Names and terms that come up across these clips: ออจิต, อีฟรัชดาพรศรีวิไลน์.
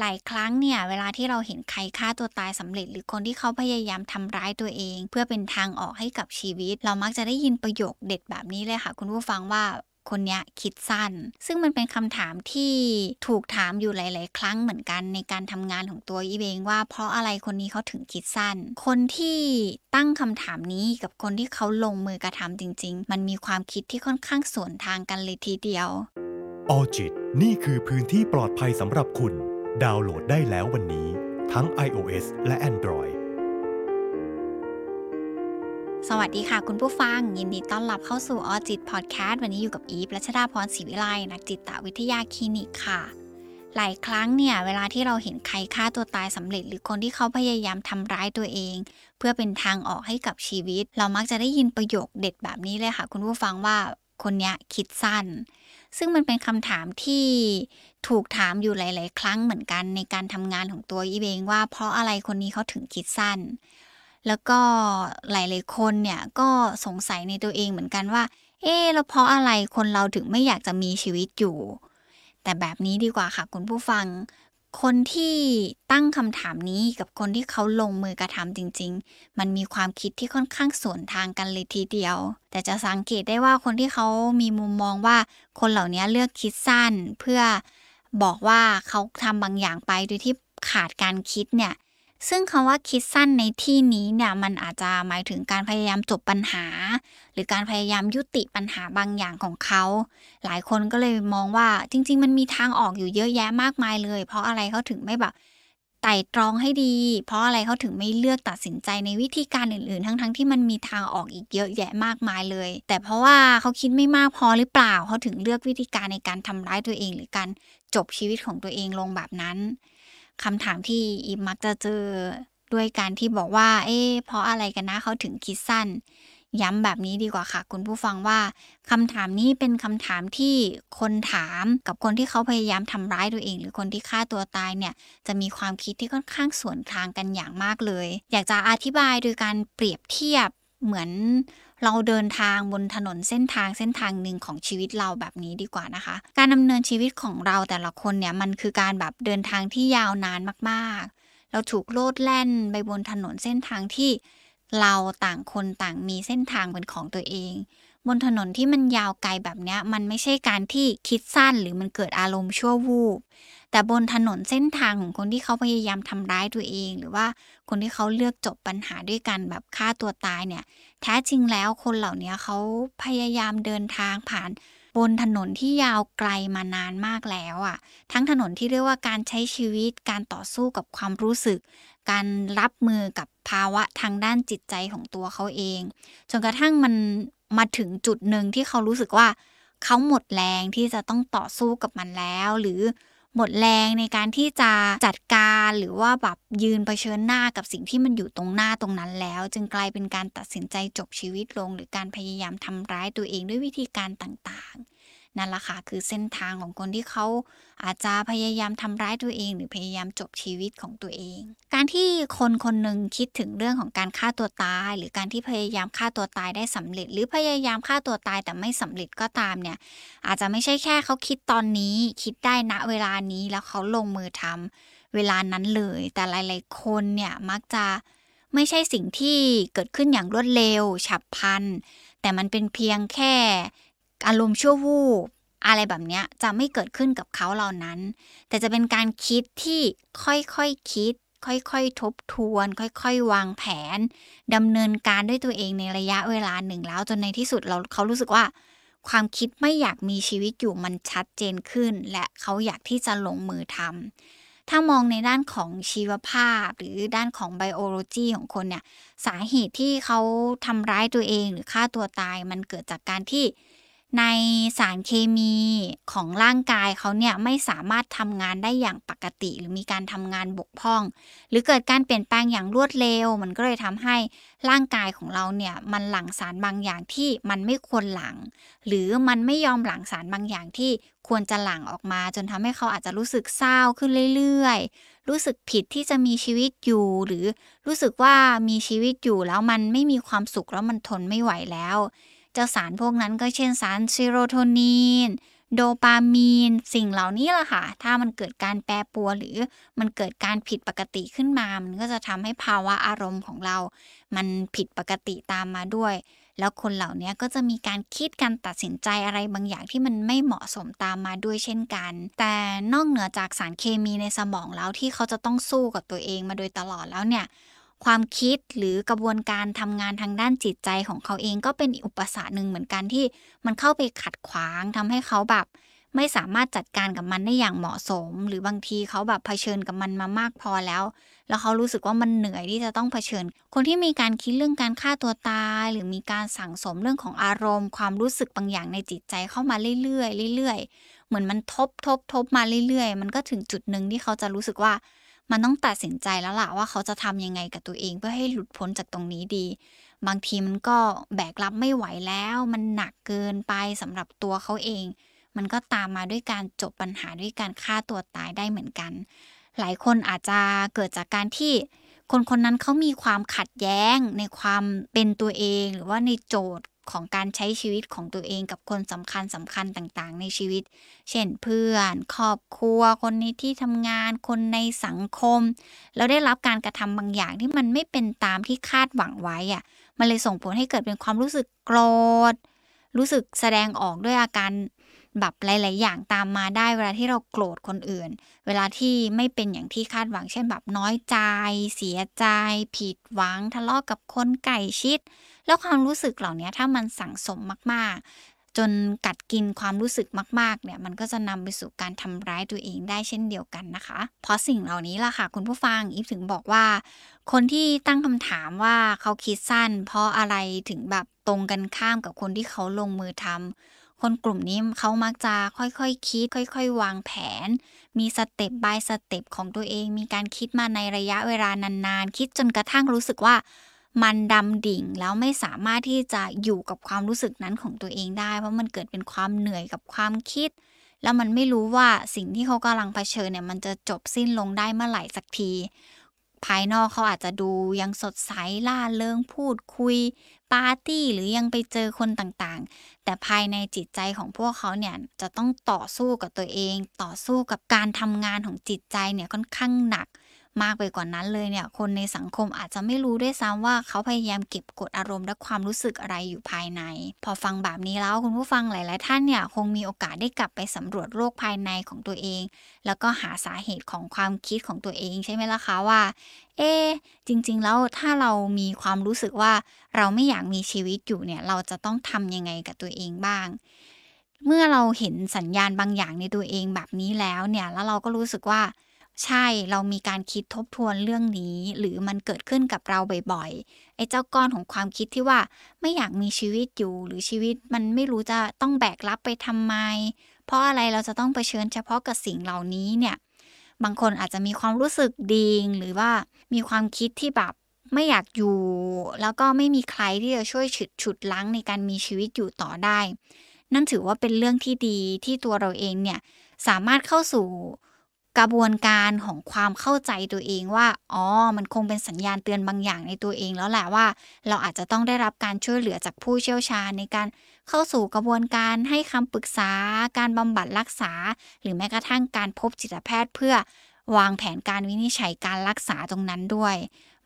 หลายครั้งเนี่ยเวลาที่เราเห็นใครฆ่าตัวตายสำเร็จหรือคนที่เขาพยายามทำร้ายตัวเองเพื่อเป็นทางออกให้กับชีวิตเรามักจะได้ยินประโยคเด็ดแบบนี้เลยค่ะคุณผู้ฟังว่าคนเนี้ยคิดสั้นซึ่งมันเป็นคำถามที่ถูกถามอยู่หลายๆครั้งเหมือนกันในการทำงานของตัวอีเองว่าเพราะอะไรคนนี้เขาถึงคิดสั้นคนที่ตั้งคำถามนี้กับคนที่เขาลงมือกระทำจริงๆมันมีความคิดที่ค่อนข้างสวนทางกันเลยทีเดียวออจิตนี่คือพื้นที่ปลอดภัยสำหรับคุณดาวน์โหลดได้แล้ววันนี้ทั้ง iOS และ Androidสวัสดีค่ะคุณผู้ฟังยินดีต้อนรับเข้าสู่ออจิตพอดแคสต์วันนี้อยู่กับอีฟรัชดาพรศรีวิไลนักจิตวิทยาคลินิกค่ะหลายครั้งเนี่ยเวลาที่เราเห็นใครฆ่าตัวตายสำเร็จหรือคนที่เขาพยายามทำร้ายตัวเองเพื่อเป็นทางออกให้กับชีวิตเรามักจะได้ยินประโยคเด็ดแบบนี้เลยค่ะคุณผู้ฟังว่าคนเนี้ยคิดสั้นซึ่งมันเป็นคำถามที่ถูกถามอยู่หลายๆครั้งเหมือนกันในการทำงานของตัวอีเองว่าเพราะอะไรคนนี้เขาถึงคิดสั้นแล้วก็หลายๆคนเนี่ยก็สงสัยในตัวเองเหมือนกันว่าแล้วเพราะอะไรคนเราถึงไม่อยากจะมีชีวิตอยู่แต่แบบนี้ดีกว่าค่ะคุณผู้ฟังคนที่ตั้งคำถามนี้กับคนที่เขาลงมือกระทำจริงๆมันมีความคิดที่ค่อนข้างสวนทางกันเลยทีเดียวแต่จะสังเกตได้ว่าคนที่เขามีมุมมองว่าคนเหล่านี้เลือกคิดสั้นเพื่อบอกว่าเขาทำบางอย่างไปโดยที่ขาดการคิดเนี่ยซึ่งคำว่าคิดสั้นในที่นี้เนี่ยมันอาจจะหมายถึงการพยายามจบปัญหาหรือการพยายามยุติปัญหาบางอย่างของเขาหลายคนก็เลยมองว่าจริงๆมันมีทางออกอยู่เยอะแยะมากมายเลยเพราะอะไรเขาถึงไม่แบบไต่ตรองให้ดีเพราะอะไรเขาถึงไม่เลือกตัดสินใจในวิธีการอื่นๆทั้งๆที่มันมีทางออกอีกเยอะแยะมากมายเลยแต่เพราะว่าเขาคิดไม่มากพอหรือเปล่าเขาถึงเลือกวิธีการในการทำร้ายตัวเองหรือการจบชีวิตของตัวเองลงแบบนั้นคำถามที่อีฟมักจะเจอด้วยการที่บอกว่าเพราะอะไรกันนะเขาถึงคิดสั้นย้ำแบบนี้ดีกว่าค่ะคุณผู้ฟังว่าคำถามนี้เป็นคำถามที่คนถามกับคนที่เขาพยายามทำร้ายตัวเองหรือคนที่ฆ่าตัวตายเนี่ยจะมีความคิดที่ค่อนข้างสวนทางกันอย่างมากเลยอยากจะอธิบายโดยการเปรียบเทียบเหมือนเราเดินทางบนถนนเส้นทางหนึ่งของชีวิตเราแบบนี้ดีกว่านะคะการดำเนินชีวิตของเราแต่ละคนเนี่ยมันคือการแบบเดินทางที่ยาวนานมากๆเราถูกโลดแล่นไปบนถนนเส้นทางที่เราต่างคนต่างมีเส้นทางเป็นของตัวเองบนถนนที่มันยาวไกลแบบเนี้ยมันไม่ใช่การที่คิดสั้นหรือมันเกิดอารมณ์ชั่ววูบแต่บนถนนเส้นทางของคนที่เขาพยายามทำร้ายตัวเองหรือว่าคนที่เขาเลือกจบปัญหาด้วยกันแบบฆ่าตัวตายเนี่ยแท้จริงแล้วคนเหล่านี้เขาพยายามเดินทางผ่านบนถนนที่ยาวไกลมานานมากแล้วอ่ะทั้งถนนที่เรียกว่าการใช้ชีวิตการต่อสู้กับความรู้สึกการรับมือกับภาวะทางด้านจิตใจของตัวเขาเองจนกระทั่งมันมาถึงจุดหนึ่งที่เขารู้สึกว่าเขาหมดแรงที่จะต้องต่อสู้กับมันแล้วหรือหมดแรงในการที่จะจัดการหรือว่าแบบยืนเผชิญหน้ากับสิ่งที่มันอยู่ตรงหน้าตรงนั้นแล้วจึงกลายเป็นการตัดสินใจจบชีวิตลงหรือการพยายามทำร้ายตัวเองด้วยวิธีการต่างๆนั่นแหละค่ะคือเส้นทางของคนที่เขาอาจจะพยายามทำร้ายตัวเองหรือพยายามจบชีวิตของตัวเองการที่คนคนหนึ่งคิดถึงเรื่องของการฆ่าตัวตายหรือการที่พยายามฆ่าตัวตายได้สำเร็จหรือพยายามฆ่าตัวตายแต่ไม่สำเร็จก็ตามเนี่ยอาจจะไม่ใช่แค่เขาคิดตอนนี้คิดได้ณเวลานี้แล้วเขาลงมือทำเวลานั้นเลยแต่หลายๆคนเนี่ยมักจะไม่ใช่สิ่งที่เกิดขึ้นอย่างรวดเร็วฉับพลันแต่มันเป็นเพียงแค่อารมณ์ชั่ววูบอะไรแบบเนี้ยจะไม่เกิดขึ้นกับเขาเหล่านั้นแต่จะเป็นการคิดที่ค่อยๆคิดค่อยๆทบทวนค่อยๆวางแผนดำเนินการด้วยตัวเองในระยะเวลาหนึ่งแล้วจนในที่สุดเขารู้สึกว่าความคิดไม่อยากมีชีวิตอยู่มันชัดเจนขึ้นและเขาอยากที่จะลงมือทำถ้ามองในด้านของชีวภาพหรือด้านของไบโอโลจีของคนเนี่ยสาเหตุที่เขาทำร้ายตัวเองหรือฆ่าตัวตายมันเกิดจากการที่ในสารเคมีของร่างกายเขาเนี่ยไม่สามารถทำงานได้อย่างปกติหรือมีการทำงานบกพร่องหรือเกิดการเปลี่ยนแปลงอย่างรวดเร็วมันก็เลยทำให้ร่างกายของเราเนี่ยมันหลั่งสารบางอย่างที่มันไม่ควรหลั่งหรือมันไม่ยอมหลั่งสารบางอย่างที่ควรจะหลั่งออกมาจนทำให้เขาอาจจะรู้สึกเศร้าขึ้นเรื่อยๆรู้สึกผิดที่จะมีชีวิตอยู่หรือรู้สึกว่ามีชีวิตอยู่แล้วมันไม่มีความสุขแล้วมันทนไม่ไหวแล้วเจ้าสารพวกนั้นก็เช่นสารเซโรโทนิน โดปามีนสิ่งเหล่านี้แหละค่ะถ้ามันเกิดการแปรปรวนหรือมันเกิดการผิดปกติขึ้นมามันก็จะทำให้ภาวะอารมณ์ของเรามันผิดปกติตามมาด้วยแล้วคนเหล่านี้ก็จะมีการคิดการตัดสินใจอะไรบางอย่างที่มันไม่เหมาะสมตามมาด้วยเช่นกันแต่นอกเหนือจากสารเคมีในสมองแล้วที่เขาจะต้องสู้กับตัวเองมาโดยตลอดแล้วเนี่ยความคิดหรือกระบวนการทำงานทางด้านจิตใจของเขาเองก็เป็นอุปสรรคหนึ่งเหมือนกันที่มันเข้าไปขัดขวางทำให้เขาแบบไม่สามารถจัดการกับมันได้อย่างเหมาะสมหรือบางทีเขาแบบเผชิญกับมันมามากพอแล้วเขารู้สึกว่ามันเหนื่อยที่จะต้องเผชิญคนที่มีการคิดเรื่องการฆ่าตัวตายหรือมีการสั่งสมเรื่องของอารมณ์ความรู้สึกบางอย่างในจิตใจเข้ามาเรื่อยๆเรื่อยๆเหมือนมันทบมาเรื่อยๆมันก็ถึงจุดหนึ่งที่เขาจะรู้สึกว่ามันต้องตัดสินใจแล้วล่ะว่าเขาจะทำยังไงกับตัวเองเพื่อให้หลุดพ้นจากตรงนี้ดีบางทีมันก็แบกรับไม่ไหวแล้วมันหนักเกินไปสำหรับตัวเขาเองมันก็ตามมาด้วยการจบปัญหาด้วยการฆ่าตัวตายได้เหมือนกันหลายคนอาจจะเกิดจากการที่คนนั้นเขามีความขัดแย้งในความเป็นตัวเองหรือว่าในโจทย์ของการใช้ชีวิตของตัวเองกับคนสำคัญต่างๆในชีวิตเช่นเพื่อนครอบครัวคนในที่ทำงานคนในสังคมแล้วได้รับการกระทำบางอย่างที่มันไม่เป็นตามที่คาดหวังไว้อะมันเลยส่งผลให้เกิดเป็นความรู้สึกโกรธรู้สึกแสดงออกด้วยอาการแบบหลายๆอย่างตามมาได้เวลาที่เราโกรธคนอื่นเวลาที่ไม่เป็นอย่างที่คาดหวังเช่นแบบน้อยใจเสียใจผิดหวังทะเลาะกับคนใกล้ชิดแล้วความรู้สึกเหล่านี้ถ้ามันสั่งสมมากๆจนกัดกินความรู้สึกมากๆเนี่ยมันก็จะนำไปสู่การทำร้ายตัวเองได้เช่นเดียวกันนะคะเพราะสิ่งเหล่านี้ล่ะค่ะคุณผู้ฟังอีฟถึงบอกว่าคนที่ตั้งคำถามว่าเขาคิดสั้นเพราะอะไรถึงแบบตรงกันข้ามกับคนที่เขาลงมือทำคนกลุ่มนี้เขามักจะค่อยๆคิดค่อยๆวางแผนมีสเต็ป by สเต็ปของตัวเองมีการคิดมาในระยะเวลานานๆคิดจนกระทั่งรู้สึกว่ามันดำดิ่งแล้วไม่สามารถที่จะอยู่กับความรู้สึกนั้นของตัวเองได้เพราะมันเกิดเป็นความเหนื่อยกับความคิดแล้วมันไม่รู้ว่าสิ่งที่เขากำลังเผชิญเนี่ยมันจะจบสิ้นลงได้เมื่อไหร่สักทีภายนอกเขาอาจจะดูยังสดใสล่าเริงพูดคุยปาร์ตี้หรือยังไปเจอคนต่างๆแต่ภายในจิตใจของพวกเขาเนี่ยจะต้องต่อสู้กับตัวเองต่อสู้กับการทำงานของจิตใจเนี่ยค่อนข้างหนักมากไปกว่านั้นเลยเนี่ยคนในสังคมอาจจะไม่รู้ด้วยซ้ำว่าเขาพยายามเก็บกดอารมณ์และความรู้สึกอะไรอยู่ภายในพอฟังแบบนี้แล้วคุณผู้ฟังหลายๆท่านเนี่ยคงมีโอกาสได้กลับไปสำรวจโรคภายในของตัวเองแล้วก็หาสาเหตุของความคิดของตัวเองใช่ไหมล่ะคะว่าจริงๆแล้วถ้าเรามีความรู้สึกว่าเราไม่อยากมีชีวิตอยู่เนี่ยเราจะต้องทำยังไงกับตัวเองบ้างเมื่อเราเห็นสัญญาณบางอย่างในตัวเองแบบนี้แล้วเนี่ยแล้วเราก็รู้สึกว่าใช่เรามีการคิดทบทวนเรื่องนี้หรือมันเกิดขึ้นกับเราบ่อยๆไอ้เจ้าก้อนของความคิดที่ว่าไม่อยากมีชีวิตอยู่หรือชีวิตมันไม่รู้จะต้องแบกรับไปทำไมเพราะอะไรเราจะต้องเผชิญเฉพาะกับสิ่งเหล่านี้เนี่ยบางคนอาจจะมีความรู้สึกดิ่งหรือว่ามีความคิดที่แบบไม่อยากอยู่แล้วก็ไม่มีใครที่จะช่วยฉุดลั้งในการมีชีวิตอยู่ต่อได้นั่นถือว่าเป็นเรื่องที่ดีที่ตัวเราเองเนี่ยสามารถเข้าสู่กระบวนการของความเข้าใจตัวเองว่ามันคงเป็นสัญญาณเตือนบางอย่างในตัวเองแล้วแหละว่าเราอาจจะต้องได้รับการช่วยเหลือจากผู้เชี่ยวชาญในการเข้าสู่กระบวนการให้คำปรึกษาการบำบัดรักษาหรือแม้กระทั่งการพบจิตแพทย์เพื่อวางแผนการวินิจฉัยการรักษาตรงนั้นด้วย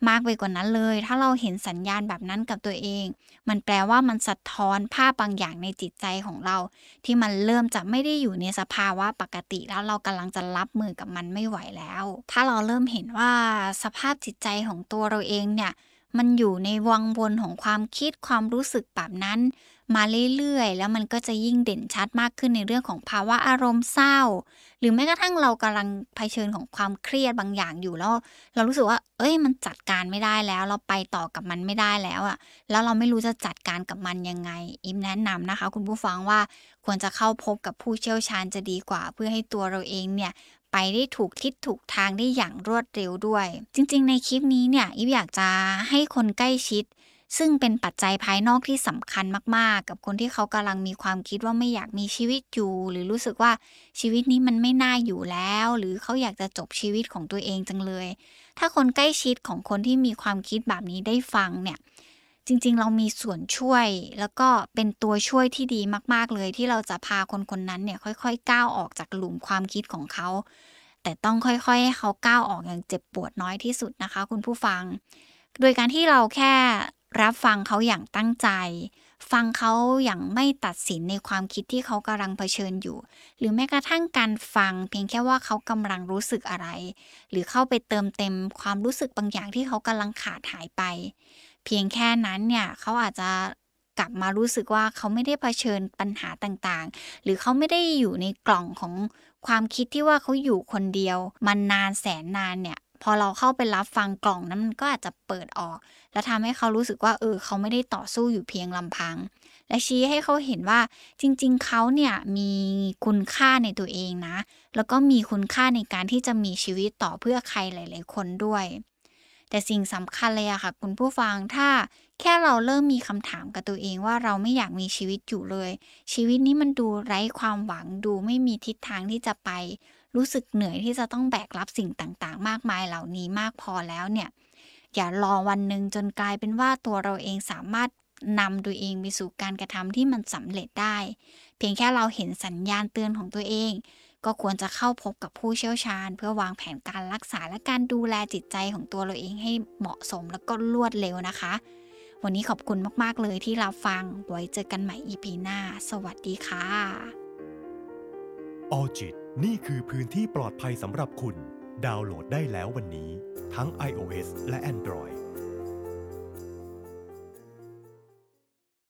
มากไปกว่านั้นเลยถ้าเราเห็นสัญญาณแบบนั้นกับตัวเองมันแปลว่ามันสะท้อนภาพบางอย่างในจิตใจของเราที่มันเริ่มจะไม่ได้อยู่ในสภาวะปกติแล้วเรากำลังจะรับมือกับมันไม่ไหวแล้วถ้าเราเริ่มเห็นว่าสภาพจิตใจของตัวเราเองเนี่ยมันอยู่ในวังวนของความคิดความรู้สึกแบบนั้นมาเรื่อยๆแล้วมันก็จะยิ่งเด่นชัดมากขึ้นในเรื่องของภาวะอารมณ์เศร้าหรือแม้กระทั่งเรากำลังเผชิญของความเครียดบางอย่างอยู่แล้วเรารู้สึกว่ามันจัดการไม่ได้แล้วเราไปต่อกับมันไม่ได้แล้วอ่ะแล้วเราไม่รู้จะจัดการกับมันยังไงอิมแนะนำนะคะคุณผู้ฟังว่าควรจะเข้าพบกับผู้เชี่ยวชาญจะดีกว่าเพื่อให้ตัวเราเองเนี่ยไปได้ถูกทิศถูกทางได้อย่างรวดเร็วด้วยจริงๆในคลิปนี้เนี่ยอิฟอยากจะให้คนใกล้ชิดซึ่งเป็นปัจจัยภายนอกที่สำคัญมากๆกับคนที่เขากำลังมีความคิดว่าไม่อยากมีชีวิตอยู่หรือรู้สึกว่าชีวิตนี้มันไม่น่าอยู่แล้วหรือเขาอยากจะจบชีวิตของตัวเองจังเลยถ้าคนใกล้ชิดของคนที่มีความคิดแบบนี้ได้ฟังเนี่ยจ จริงๆเรามีส่วนช่วยแล้วก็เป็นตัวช่วยที่ดีมากๆเลยที่เราจะพาคนคนนั้นเนี่ยค่อยๆก้าวออกจากหลุมความคิดของเขาแต่ต้องค่อยๆให้เขาก้าวออกอย่างเจ็บปวดน้อยที่สุดนะคะคุณผู้ฟังโดยการที่เราแค่รับฟังเขาอย่างตั้งใจฟังเขาอย่างไม่ตัดสินในความคิดที่เขากำลังเผชิญอยู่หรือแม้กระทั่งการฟังเพียงแค่ว่าเขากำลังรู้สึกอะไรหรือเข้าไปเติมเต็มความรู้สึกบางอย่างที่เขากำลังขาดหายไปเพียงแค่นั้นเนี่ยเขาอาจจะกลับมารู้สึกว่าเขาไม่ได้เผชิญปัญหาต่างๆหรือเขาไม่ได้อยู่ในกล่องของความคิดที่ว่าเขาอยู่คนเดียวมันนานแสนนานเนี่ยพอเราเข้าไปรับฟังกล่องนั้นมันก็อาจจะเปิดออกและทำให้เขารู้สึกว่าเขาไม่ได้ต่อสู้อยู่เพียงลำพังและชี้ให้เขาเห็นว่าจริงๆเขาเนี่ยมีคุณค่าในตัวเองนะแล้วก็มีคุณค่าในการที่จะมีชีวิตต่อเพื่อใครหลายๆคนด้วยแต่สิ่งสำคัญเลยอะค่ะคุณผู้ฟังถ้าแค่เราเริ่มมีคำถามกับตัวเองว่าเราไม่อยากมีชีวิตอยู่เลยชีวิตนี้มันดูไร้ความหวังดูไม่มีทิศทางที่จะไปรู้สึกเหนื่อยที่จะต้องแบกรับสิ่งต่างๆมากมายเหล่านี้มากพอแล้วเนี่ยอย่ารอวันหนึ่งจนกลายเป็นว่าตัวเราเองสามารถนำตัวเองไปสู่การกระทำที่มันสำเร็จได้เพียงแค่เราเห็นสัญญาณเตือนของตัวเองก็ควรจะเข้าพบกับผู้เชี่ยวชาญเพื่อวางแผนการรักษาและการดูแลจิตใจของตัวเราเองให้เหมาะสมแล้วก็รวดเร็วนะคะวันนี้ขอบคุณมากๆเลยที่รับฟังไว้เจอกันใหม่ EP หน้าสวัสดีค่ะออจิตนี่คือพื้นที่ปลอดภัยสำหรับคุณดาวน์โหลดได้แล้ววันนี้ทั้ง iOS และ Android